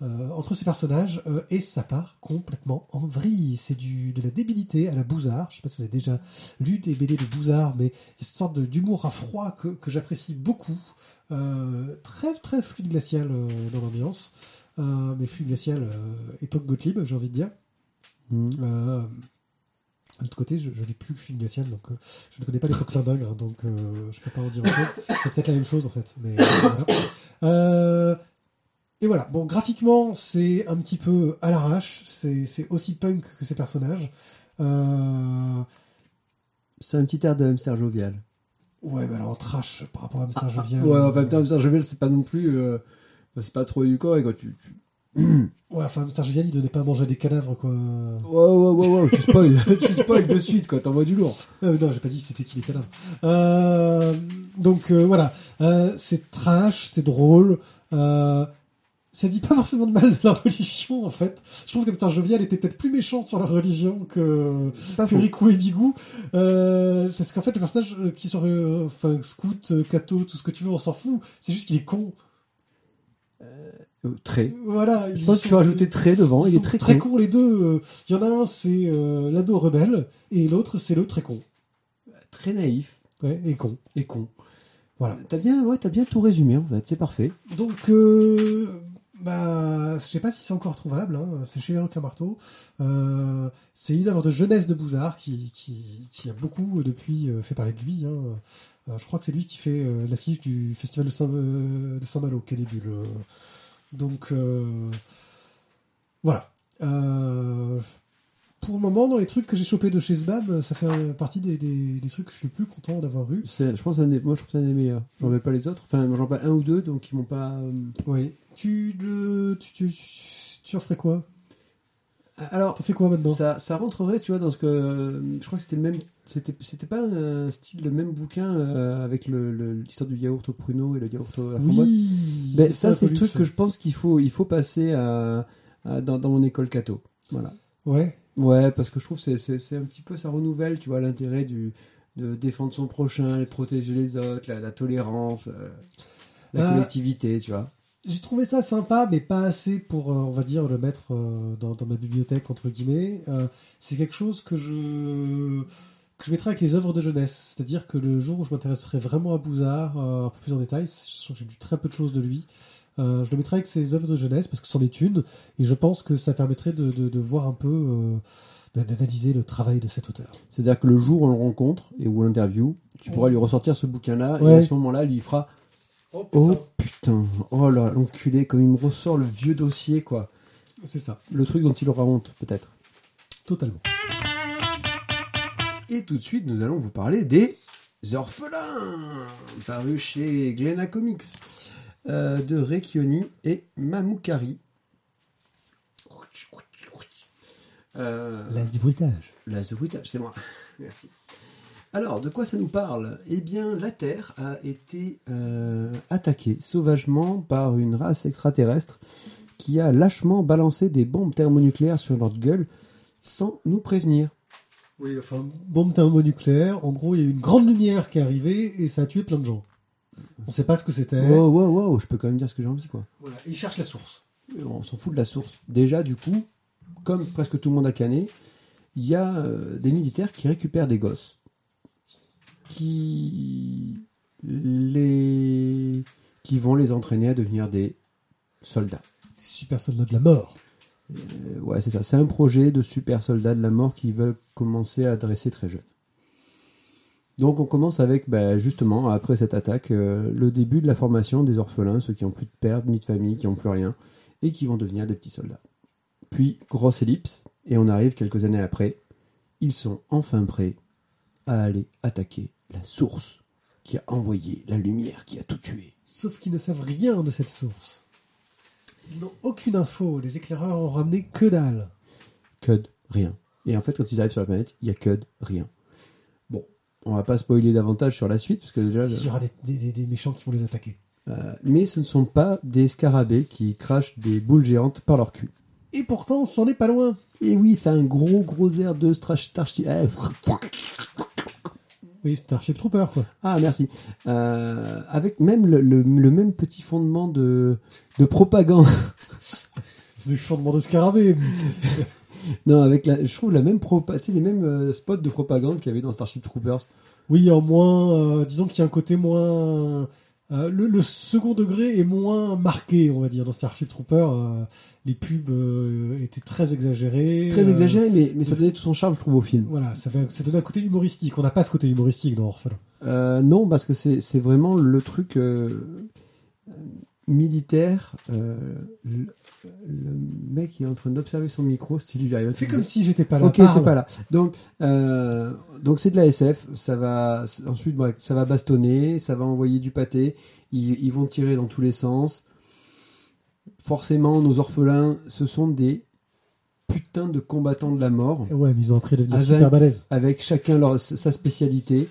entre ces personnages. Et ça part complètement en vrille. C'est de la débilité à la Bouzard. Je sais pas si vous avez déjà lu des BD de Bouzard, mais il y a cette sorte d'humour à froid que j'apprécie beaucoup. Très très fluide glacial dans l'ambiance, mais fluide glacial époque Gottlieb, j'ai envie de dire. De l'autre côté, je lis plus fluide glacial, donc je ne connais pas l'époque Lindingre, donc je peux pas en dire autre chose. C'est peut-être la même chose en fait, mais voilà. Et voilà, bon, graphiquement c'est un petit peu à l'arrache, c'est aussi punk que ces personnages. C'est un petit air de hamster jovial. Ouais, mais alors en trash par rapport à Mr. Jovial. Ouais, en même temps, Mr. Jovial, c'est pas non plus. C'est pas trop du corps. Et quand tu Ouais, enfin, Serge Vial, il donnait pas à manger des cadavres, quoi. Ouais, tu spoil, de suite, quoi, t'envoies du lourd. Non, j'ai pas dit c'était qui les cadavres. Donc, voilà, c'est trash, c'est drôle, ça dit pas forcément de mal de la religion, en fait. Je trouve que Serge Vial était peut-être plus méchant sur la religion que Riku et Biku. Parce qu'en fait, le personnage qui soit scout, catho, tout ce que tu veux, on s'en fout. C'est juste qu'il est con. Très. Voilà, je pense qu'il faut rajouter très devant. Il est très, très con, les deux. Il y en a un, c'est l'ado rebelle, et l'autre, c'est le très con. Très naïf. Ouais, et con. Voilà. T'as bien tout résumé, en fait. C'est parfait. Donc, je sais pas si c'est encore trouvable. Hein. C'est chez Les Requins Marteaux. C'est une œuvre de jeunesse de Bouzard qui a beaucoup, depuis, fait parler de lui. Hein. Je crois que c'est lui qui fait l'affiche du festival de Saint-Malo, Quai des Bulles. Donc, voilà. Pour le moment, dans les trucs que j'ai chopés de chez Zbam, ça fait partie des trucs que je suis le plus content d'avoir eu. Je trouve que c'est un des meilleurs. J'en mets pas les autres. Enfin, j'en ai pas un ou deux, donc ils m'ont pas... Oui. Tu en ferais quoi? Alors, t'as fait quoi maintenant? Ça rentrerait, tu vois, dans ce que je crois que c'était le même. C'était pas un style, le même bouquin avec l'histoire du yaourt au pruneau et le yaourt à la framboise. Mais ça, c'est le truc que je pense qu'il faut passer dans mon école catho. Voilà. Ouais. Ouais, parce que je trouve que c'est un petit peu, ça renouvelle, tu vois, l'intérêt de défendre son prochain, de protéger les autres, la tolérance, la collectivité, tu vois. J'ai trouvé ça sympa, mais pas assez pour, on va dire, le mettre dans ma bibliothèque, entre guillemets. C'est quelque chose que je mettrai avec les œuvres de jeunesse. C'est-à-dire que le jour où je m'intéresserai vraiment à Bouzard, un peu plus en détail, j'ai lu très peu de choses de lui, je le mettrai avec ses œuvres de jeunesse, parce que c'en est une, et je pense que ça permettrait de voir un peu, d'analyser le travail de cet auteur. C'est-à-dire que le jour où on le rencontre, et où on l'interview, tu pourras lui ressortir ce bouquin-là, ouais. Et à ce moment-là, lui, il fera... Oh putain, oh là, l'enculé, comme il me ressort le vieux dossier, quoi. C'est ça. Le truc dont il aura honte, peut-être. Totalement. Et tout de suite, nous allons vous parler des Orphelins, parus chez Glénat Comics, de Recchioni et Mamoukari. L'as du bruitage, c'est moi. Merci. Alors, de quoi ça nous parle ? Eh bien, la Terre a été attaquée sauvagement par une race extraterrestre qui a lâchement balancé des bombes thermonucléaires sur notre gueule sans nous prévenir. Oui, enfin, bombes thermonucléaires, en gros, il y a eu une grande lumière qui est arrivée et ça a tué plein de gens. On ne sait pas ce que c'était. Wow, je peux quand même dire ce que j'ai envie, quoi. Voilà, ils cherchent la source. On s'en fout de la source. Déjà, du coup, comme presque tout le monde a canné, il y a des militaires qui récupèrent des gosses. Qui vont les entraîner à devenir des soldats. Des super soldats de la mort. Ouais, c'est ça. C'est un projet de super soldats de la mort qu'ils veulent commencer à dresser très jeunes. Donc on commence avec, justement, après cette attaque, le début de la formation des orphelins, ceux qui n'ont plus de père, ni de famille, qui n'ont plus rien, et qui vont devenir des petits soldats. Puis, grosse ellipse, et on arrive quelques années après, ils sont enfin prêts à aller attaquer la source qui a envoyé la lumière qui a tout tué. Sauf qu'ils ne savent rien de cette source. Ils n'ont aucune info. Les éclaireurs ont ramené que dalle. Que rien. Et en fait, quand ils arrivent sur la planète, il n'y a que rien. Bon, on va pas spoiler davantage sur la suite, parce que déjà... Il y aura des méchants qui vont les attaquer. Mais ce ne sont pas des scarabées qui crachent des boules géantes par leur cul. Et pourtant, c'en est pas loin. Et oui, ça a un gros air de Starship... Oui, Starship Troopers, quoi. Ah, merci. Avec même le même petit fondement de propagande. Du fondement de scarabée. Non, avec je trouve la même les mêmes spots de propagande qu'il y avait dans Starship Troopers. Oui, en moins... disons qu'il y a un côté moins... le second degré est moins marqué, on va dire. Dans Starship Troopers, les pubs étaient très exagérées. Très exagérées, mais ça donnait tout son charme, je trouve, au film. Voilà, ça donnait un côté humoristique. On n'a pas ce côté humoristique dans Orphelin. Non, parce que c'est vraiment le truc militaire. Le mec, il est en train d'observer son micro. Fais comme si j'étais pas là. Ok, t'es pas là. Donc c'est de la SF. Ça va bastonner, ça va envoyer du pâté. Ils vont tirer dans tous les sens. forcément, nos orphelins, ce sont des putains de combattants de la mort. Ouais, mais ils ont appris à devenir super balèzes. Avec chacun sa spécialité.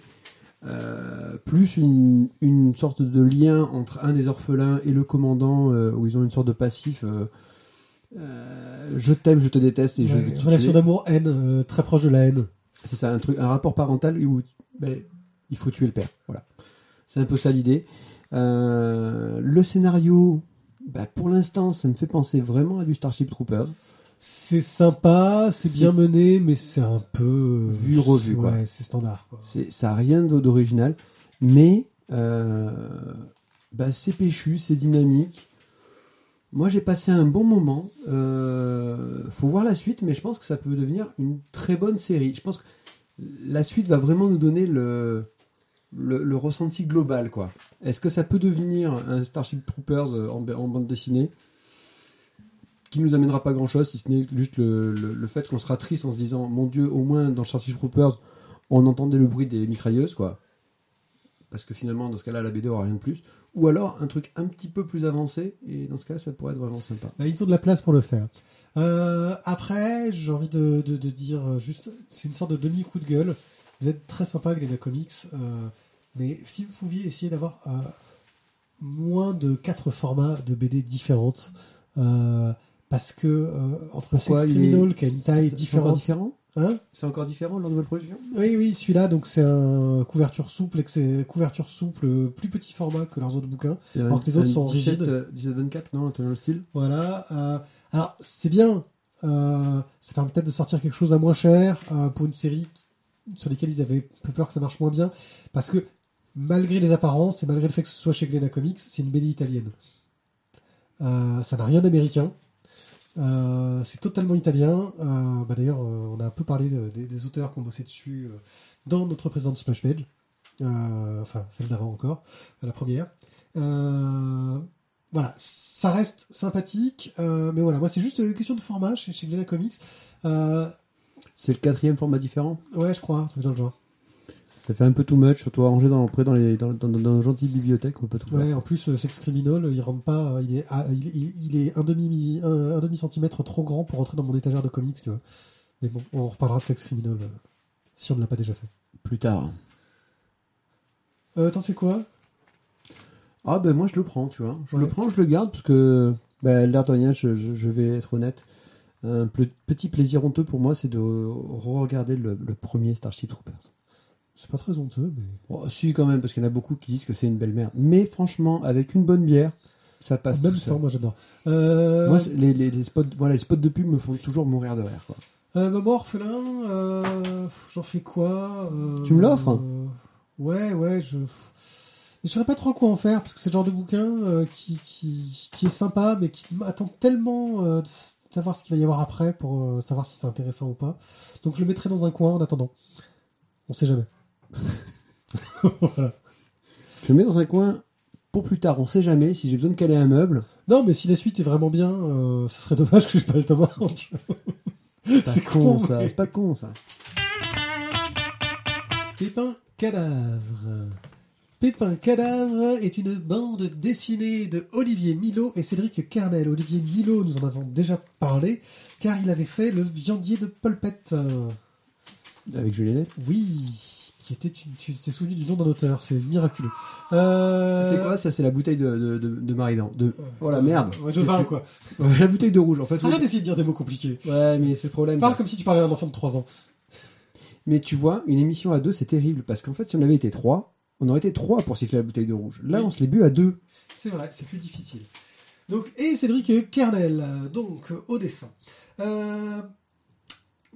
Plus une sorte de lien entre un des orphelins et le commandant, où ils ont une sorte de passif. Je t'aime, je te déteste. Et ouais, relation d'amour-haine, très proche de la haine. C'est ça, un rapport parental où il faut tuer le père. Voilà. C'est un peu ça l'idée. Le scénario, pour l'instant, ça me fait penser vraiment à du Starship Troopers. C'est sympa, c'est bien mené, mais c'est un peu... vu, revu, quoi. Ouais, c'est standard, quoi. Ça n'a rien d'original, mais c'est péchu, c'est dynamique. Moi, j'ai passé un bon moment. Faut voir la suite, mais je pense que ça peut devenir une très bonne série. Je pense que la suite va vraiment nous donner le ressenti global, quoi. Est-ce que ça peut devenir un Starship Troopers en bande dessinée ? Qui nous amènera pas grand chose, si ce n'est juste le fait qu'on sera triste en se disant mon Dieu, au moins dans Starship Troopers on entendait le bruit des mitrailleuses, quoi, parce que finalement dans ce cas-là la BD aura rien de plus, ou alors un truc un petit peu plus avancé, et dans ce cas ça pourrait être vraiment sympa. Ils ont de la place pour le faire. Après, j'ai envie de dire juste, c'est une sorte de demi-coup de gueule. Vous êtes très sympa, Glénat Comics, mais si vous pouviez essayer d'avoir moins de 4 formats de BD différentes, parce que entre Sex Criminal qui a une taille différente, c'est encore différent lors de votre production. Oui, celui-là, donc c'est une couverture souple, plus petit format que leurs autres bouquins, alors que les autres sont rigides. 17-24, non, le style. Voilà. Alors c'est bien, ça permet peut-être de sortir quelque chose à moins cher, pour une série sur lesquelles ils avaient peu peur que ça marche moins bien, parce que malgré les apparences et malgré le fait que ce soit chez Glénat Comics, c'est une BD italienne. Ça n'a rien d'américain. C'est totalement italien. D'ailleurs, on a un peu parlé des auteurs qui ont bossé dessus dans notre présente Smash Page, celle d'avant encore, la première. Voilà, ça reste sympathique, mais voilà, moi c'est juste une question de format chez Glénat Comics. C'est le 4e format différent. Ouais, je crois, un truc dans le genre. Ça fait un peu too much, surtout arrangé dans une gentille bibliothèque, on peut trouver. Ouais, en plus, Sex Criminal, il rentre pas, il est un demi centimètre trop grand pour rentrer dans mon étagère de comics, tu vois. Mais bon, on reparlera de Sex Criminal, si on ne l'a pas déjà fait. Plus tard. T'en fais quoi ? Ah ben moi je le prends, tu vois. Je le prends, je le garde, parce que l'air de rien, je vais être honnête. Un petit plaisir honteux pour moi, c'est de re-regarder le premier Starship Troopers. C'est pas très honteux, mais... Oh, si, quand même, parce qu'il y en a beaucoup qui disent que c'est une belle merde. Mais franchement, avec une bonne bière, ça passe tout seul. Moi, j'adore. Moi, les spots de pub me font toujours mourir de rire, quoi. Moi, Orphelin, j'en fais quoi ? Tu me l'offres ? Ouais, je saurais pas trop quoi en faire, parce que c'est le genre de bouquin qui est sympa, mais qui attend tellement... de savoir ce qu'il va y avoir après, pour savoir si c'est intéressant ou pas. Donc, je le mettrai dans un coin en attendant. On sait jamais. Voilà. Je le mets dans un coin pour plus tard, on sait jamais, si j'ai besoin de caler un meuble. Non, mais si la suite est vraiment bien, ce serait dommage que je n'ai pas le temps. C'est con, ça. Mais... C'est pas con, ça. Pépin Cadavre. Pépin Cadavre est une bande dessinée de Olivier Milot et Cédric Kernel. Olivier Milot, nous en avons déjà parlé, car il avait fait Le Viandier de Polpette. Avec Juliette ? Oui. Tu t'es souvenu du nom d'un auteur, c'est miraculeux. C'est quoi ça ? C'est la bouteille de Maridan. Oh la merde. Ouais, de vin, quoi. La bouteille de rouge, en fait. Arrête d'essayer de dire des mots compliqués. Ouais, mais c'est le problème. Parle comme si tu parlais à un enfant de 3 ans. Mais tu vois, une émission à 2, c'est terrible, parce qu'en fait, si on avait été 3, on aurait été 3 pour siffler la bouteille de rouge. Là, oui. On se les bu à 2. C'est vrai, c'est plus difficile. Donc, et Cédric Kernel, donc, au dessin.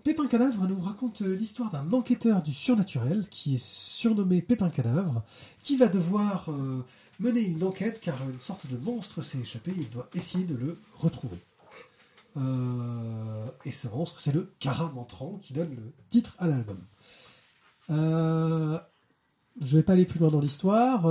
Pépin Cadavre nous raconte l'histoire d'un enquêteur du surnaturel qui est surnommé Pépin Cadavre, qui va devoir mener une enquête car une sorte de monstre s'est échappé et il doit essayer de le retrouver. Et ce monstre, c'est le Caramantran qui donne le titre à l'album. Je vais pas aller plus loin dans l'histoire.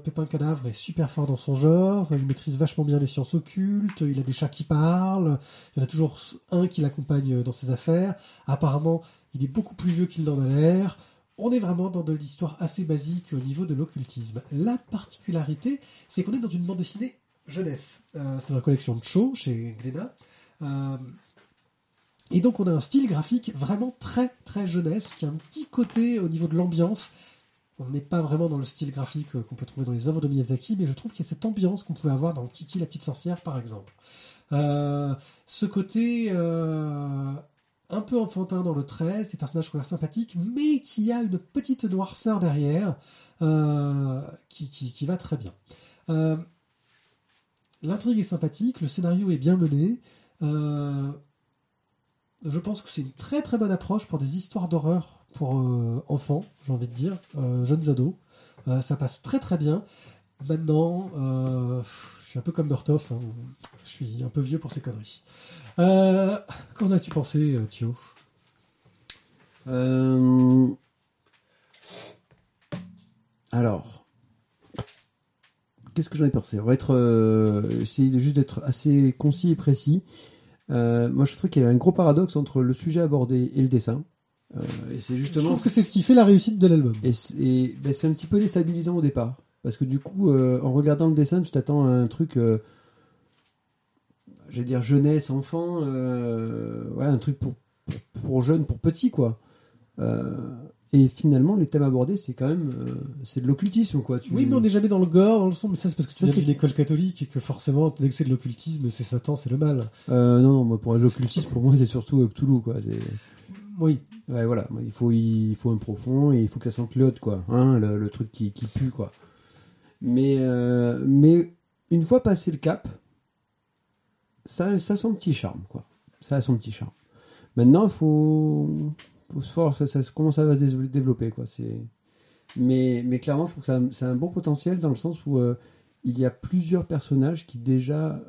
Pépin Cadavre est super fort dans son genre. Il maîtrise vachement bien les sciences occultes. Il a des chats qui parlent. Il y en a toujours un qui l'accompagne dans ses affaires. Apparemment, il est beaucoup plus vieux qu'il n'en a l'air. On est vraiment dans de l'histoire assez basique au niveau de l'occultisme. La particularité, c'est qu'on est dans une bande dessinée jeunesse. C'est dans la collection de Cho, chez Glénat. Et donc, on a un style graphique vraiment très, très jeunesse, qui a un petit côté au niveau de l'ambiance. On n'est pas vraiment dans le style graphique qu'on peut trouver dans les œuvres de Miyazaki, mais je trouve qu'il y a cette ambiance qu'on pouvait avoir dans Kiki, la petite sorcière, par exemple. Ce côté un peu enfantin dans le trait, ces personnages qui ont l'air sympathiques, mais qui a une petite noirceur derrière, qui va très bien. L'intrigue est sympathique, le scénario est bien mené. Je pense que c'est une très très bonne approche pour des histoires d'horreur pour enfants, j'ai envie de dire, jeunes ados. Ça passe très très bien. Maintenant, je suis un peu comme Murtoff, hein. Je suis un peu vieux pour ces conneries. Qu'en as-tu pensé, Thio ? Alors, qu'est-ce que j'en ai pensé ? On va essayer juste d'être assez concis et précis. Moi, je trouve qu'il y a un gros paradoxe entre le sujet abordé et le dessin. Et c'est justement, je trouve que c'est ce qui fait la réussite de l'album. Et c'est un petit peu déstabilisant au départ. Parce que du coup, en regardant le dessin, tu t'attends à un truc, j'allais dire jeunesse, enfant, ouais, un truc pour jeunes, pour petits, quoi. Et finalement, les thèmes abordés, c'est quand même, c'est de l'occultisme, quoi. Oui, mais on n'est jamais dans le gore, dans le son, mais ça, c'est parce que c'est une école catholique et que forcément, dès que c'est de l'occultisme, c'est Satan, c'est le mal. Non, moi, pour l'occultisme, pour moi, c'est surtout Cthulhu, quoi. C'est... Oui. Ouais, voilà. Il faut un profond et il faut que ça sente l'autre, quoi. Hein, le truc qui pue, quoi. Mais une fois passé le cap, ça a son petit charme, quoi. Ça a son petit charme. Maintenant, il faut se forcer, comment ça va se développer, quoi. Mais clairement, je trouve que ça a un bon potentiel dans le sens où il y a plusieurs personnages qui déjà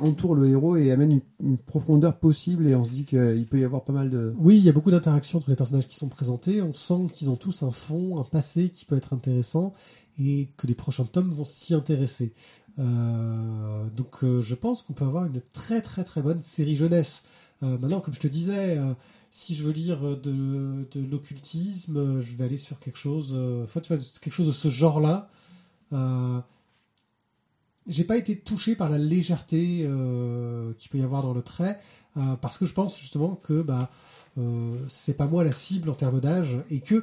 entourent le héros et amènent une profondeur possible, et on se dit qu'il peut y avoir pas mal de... Oui, il y a beaucoup d'interactions entre les personnages qui sont présentés, on sent qu'ils ont tous un fond, un passé qui peut être intéressant, et que les prochains tomes vont s'y intéresser. Donc je pense qu'on peut avoir une très très très bonne série jeunesse. Maintenant, comme je te disais, si je veux lire de l'occultisme, je vais aller sur quelque chose, quelque chose de ce genre-là. J'ai pas été touché par la légèreté qu'il peut y avoir dans le trait, parce que je pense justement que c'est pas moi la cible en termes d'âge, et que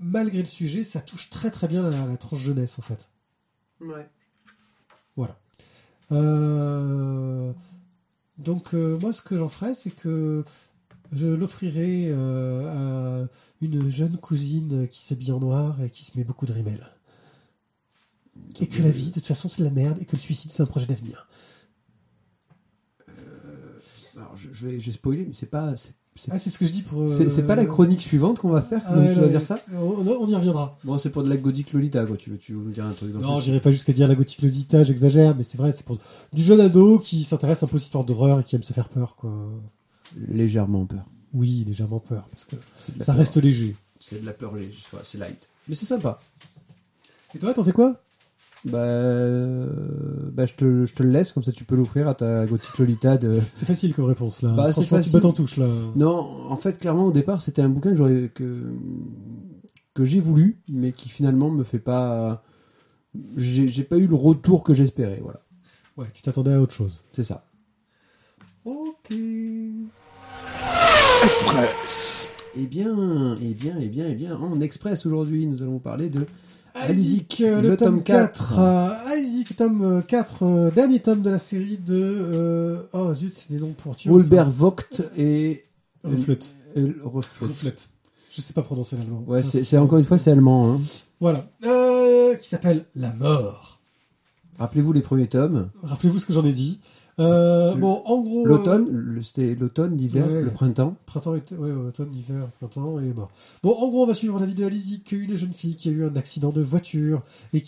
malgré le sujet, ça touche très très bien la tranche jeunesse, en fait. Ouais. Voilà. Donc moi, ce que j'en ferais, c'est que je l'offrirai à une jeune cousine qui s'habille en noir et qui se met beaucoup de rimel. Et que la vie, de toute façon, c'est de la merde, et que le suicide, c'est un projet d'avenir. Alors, je vais spoiler, mais c'est pas... c'est ce que je dis pour... C'est pas la chronique suivante qu'on va faire, donc tu vas dire ça ? On y reviendra. Bon, c'est pour de la gothique Lolita, quoi. Tu veux nous dire un truc dans... Non, j'irai pas jusqu'à dire la gothique Lolita, j'exagère, mais c'est vrai, c'est pour du jeune ado qui s'intéresse un peu aux histoires d'horreur et qui aime se faire peur, quoi. Légèrement peur. Oui, légèrement peur, parce que ça reste léger. C'est de la peur léger, c'est light. Mais c'est sympa. Et toi, t'en fais quoi ? Bah je te le laisse, comme ça tu peux l'offrir à ta gothique Lolita de... C'est facile comme réponse là. Bah, franchement, tu bottes en touche là. Non, en fait, clairement au départ c'était un bouquin que j'ai voulu, mais qui finalement me fait pas... J'ai pas eu le retour que j'espérais, voilà. Ouais, tu t'attendais à autre chose. C'est ça. Ok. Express. Eh bien, en Express aujourd'hui, nous allons parler de Alizik, le tome 4. Alizik, tome 4, dernier tome de la série de... Oh zut, c'est des noms pour tuer. Wolbert Vogt et... Reflet. Je sais pas prononcer l'allemand. Ouais, c'est encore une fois, c'est allemand. Hein. Voilà. Qui s'appelle La Mort. Rappelez-vous les premiers tomes. Rappelez-vous ce que j'en ai dit. Bon, en gros... L'automne, c'était l'automne, l'hiver, ouais, le printemps. Automne, l'hiver, printemps et mort. Bon, en gros, on va suivre la vie de Alizik, une jeune fille qui a eu un accident de voiture et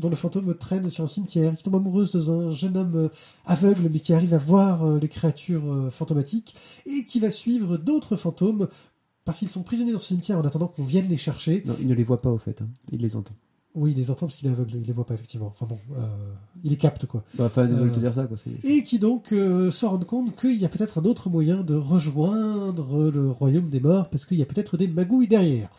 dont le fantôme traîne sur un cimetière, qui tombe amoureuse d'un jeune homme aveugle mais qui arrive à voir les créatures fantomatiques, et qui va suivre d'autres fantômes parce qu'ils sont prisonniers dans ce cimetière en attendant qu'on vienne les chercher. Non, il ne les voit pas, au fait. Hein. Il les entend. Oui, il les entend parce qu'il est aveugle, il les voit pas, effectivement. Enfin bon, il les capte, quoi. Désolé de te dire ça, quoi. Et qui donc se rend compte qu'il y a peut-être un autre moyen de rejoindre le royaume des morts, parce qu'il y a peut-être des magouilles derrière.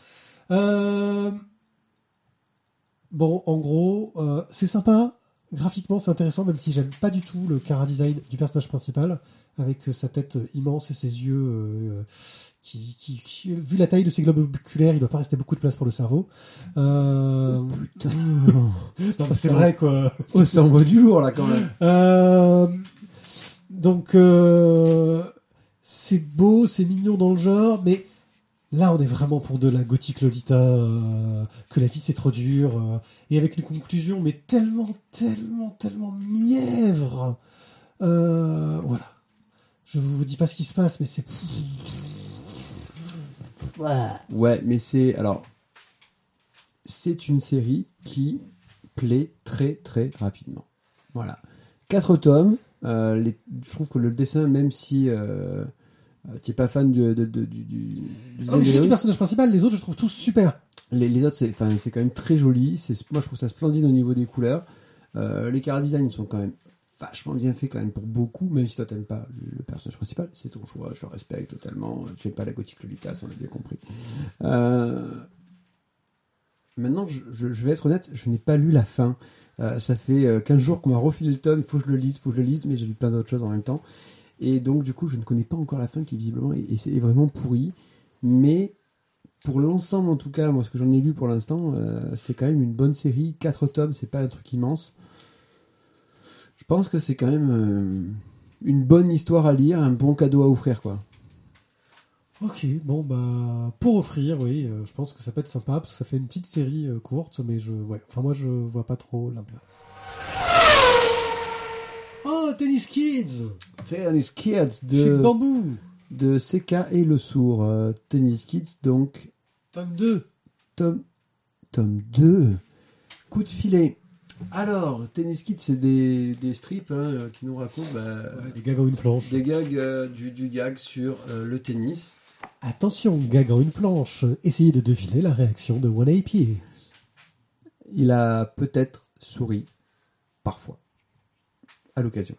Bon, en gros, c'est sympa. Graphiquement, c'est intéressant, même si j'aime pas du tout le chara-design du personnage principal, avec sa tête immense et ses yeux qui vu la taille de ses globes oculaires, il doit pas rester beaucoup de place pour le cerveau. Oh, putain. Non, c'est vrai, quoi. Oh, ça envoie du lourd, là, quand même. Donc, c'est beau, c'est mignon dans le genre, mais là, on est vraiment pour de la gothique Lolita, que la vie c'est trop dur, et avec une conclusion mais tellement mièvre. Voilà. Je vous dis pas ce qui se passe, mais c'est... Ouais, mais c'est... Alors, c'est une série qui plaît très rapidement. Voilà. 4 tomes, je trouve que le dessin, même si... t'es pas fan je suis du personnage principal, les autres je trouve tous super. Les autres c'est quand même très joli, moi je trouve ça splendide au niveau des couleurs. Les chara-design sont quand même vachement bien faits quand même pour beaucoup, même si toi t'aimes pas le personnage principal, c'est ton choix, je respecte totalement, tu n'aimes pas la gothique Lolita, ça on l'a bien compris. Maintenant je vais être honnête, je n'ai pas lu la fin. Ça fait 15 jours qu'on m'a refilé le tome, il faut que je le lise, mais j'ai lu plein d'autres choses en même temps. Et donc, du coup, je ne connais pas encore la fin qui, visiblement, est vraiment pourrie. Mais pour l'ensemble, en tout cas, moi, ce que j'en ai lu pour l'instant, c'est quand même une bonne série. 4 tomes, c'est pas un truc immense. Je pense que c'est quand même une bonne histoire à lire, un bon cadeau à offrir, quoi. Ok, bon, bah, pour offrir, oui, je pense que ça peut être sympa, parce que ça fait une petite série courte, mais moi, je vois pas trop l'intérêt. Oh, Tennis Kids de chez Bambou de CK et Le Sourd. Tennis Kids, donc tome 2, coup de filet. Alors Tennis Kids, c'est des strips qui nous racontent des gags en une planche, des gags du gag sur le tennis. Attention, gag en une planche, essayez de deviner la réaction de One AP. Il a peut-être souri parfois à l'occasion.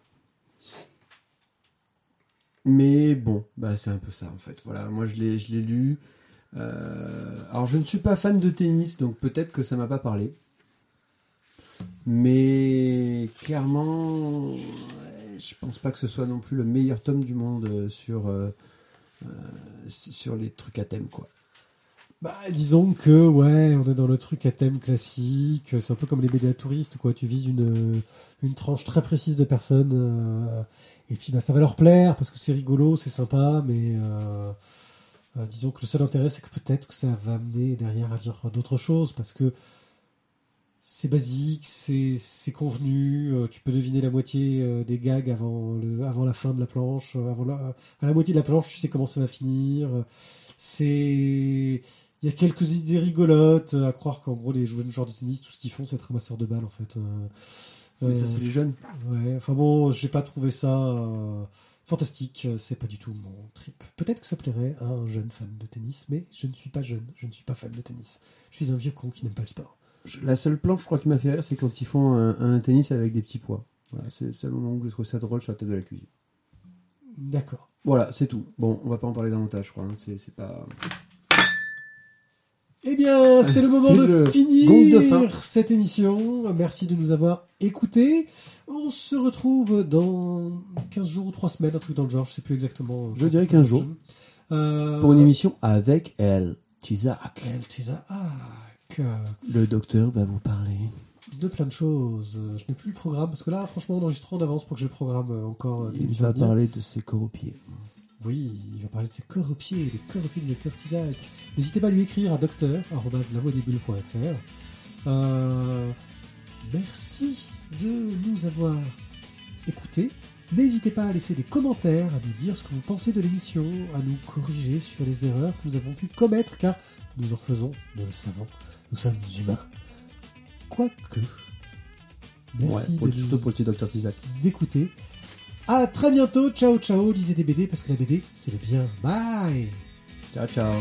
Mais bon, bah c'est un peu ça en fait. Voilà, moi je l'ai lu. Alors je ne suis pas fan de tennis, donc peut-être que ça m'a pas parlé. Mais clairement, je pense pas que ce soit non plus le meilleur tome du monde sur les trucs à thème, quoi. Bah, disons que, ouais, on est dans le truc à thème classique, c'est un peu comme les BD à touristes, quoi, tu vises une tranche très précise de personnes, et puis bah, ça va leur plaire, parce que c'est rigolo, c'est sympa, mais disons que le seul intérêt, c'est que peut-être que ça va amener derrière à dire d'autres choses, parce que c'est basique, c'est convenu, tu peux deviner la moitié des gags avant la fin de la planche, à la moitié de la planche, tu sais comment ça va finir... Il y a quelques idées rigolotes, à croire qu'en gros les joueurs de tennis, tout ce qu'ils font c'est être ramasseurs de balles en fait. Mais ça c'est les jeunes. Ouais, enfin bon, j'ai pas trouvé ça fantastique, c'est pas du tout mon trip. Peut-être que ça plairait à un jeune fan de tennis, mais je ne suis pas jeune, je ne suis pas fan de tennis. Je suis un vieux con qui n'aime pas le sport. La seule planche je crois qui m'a fait rire, c'est quand ils font un tennis avec des petits pois. Voilà, c'est le moment où je trouve ça drôle sur la tête de la cuisine. D'accord. Voilà, c'est tout. Bon, on va pas en parler davantage, je crois. C'est pas... Eh bien, c'est le moment de finir cette émission. Merci de nous avoir écoutés. On se retrouve dans 15 jours ou 3 semaines, un truc dans le genre, je sais plus exactement. Je dirais 15 jours. Pour une émission avec El Tizak. El Tizak. Le docteur va vous parler de plein de choses. Je n'ai plus le programme, parce que là, franchement, on enregistre en avance pour que j'ai le programme encore. Il va parler de ses corps aux pieds. Oui, il va parler de ses corps aux pieds, des corps aux pieds du docteur Tizak. N'hésitez pas à lui écrire à docteur@lavoidesbulles.fr. Merci de nous avoir écoutés. N'hésitez pas à laisser des commentaires, à nous dire ce que vous pensez de l'émission, à nous corriger sur les erreurs que nous avons pu commettre, car nous en faisons, nous le savons, nous sommes humains. Quoique. Merci surtout pour le petit docteur Tizak. Écoutez. À très bientôt. Ciao, ciao. Lisez des BD parce que la BD, c'est le bien. Bye. Ciao, ciao.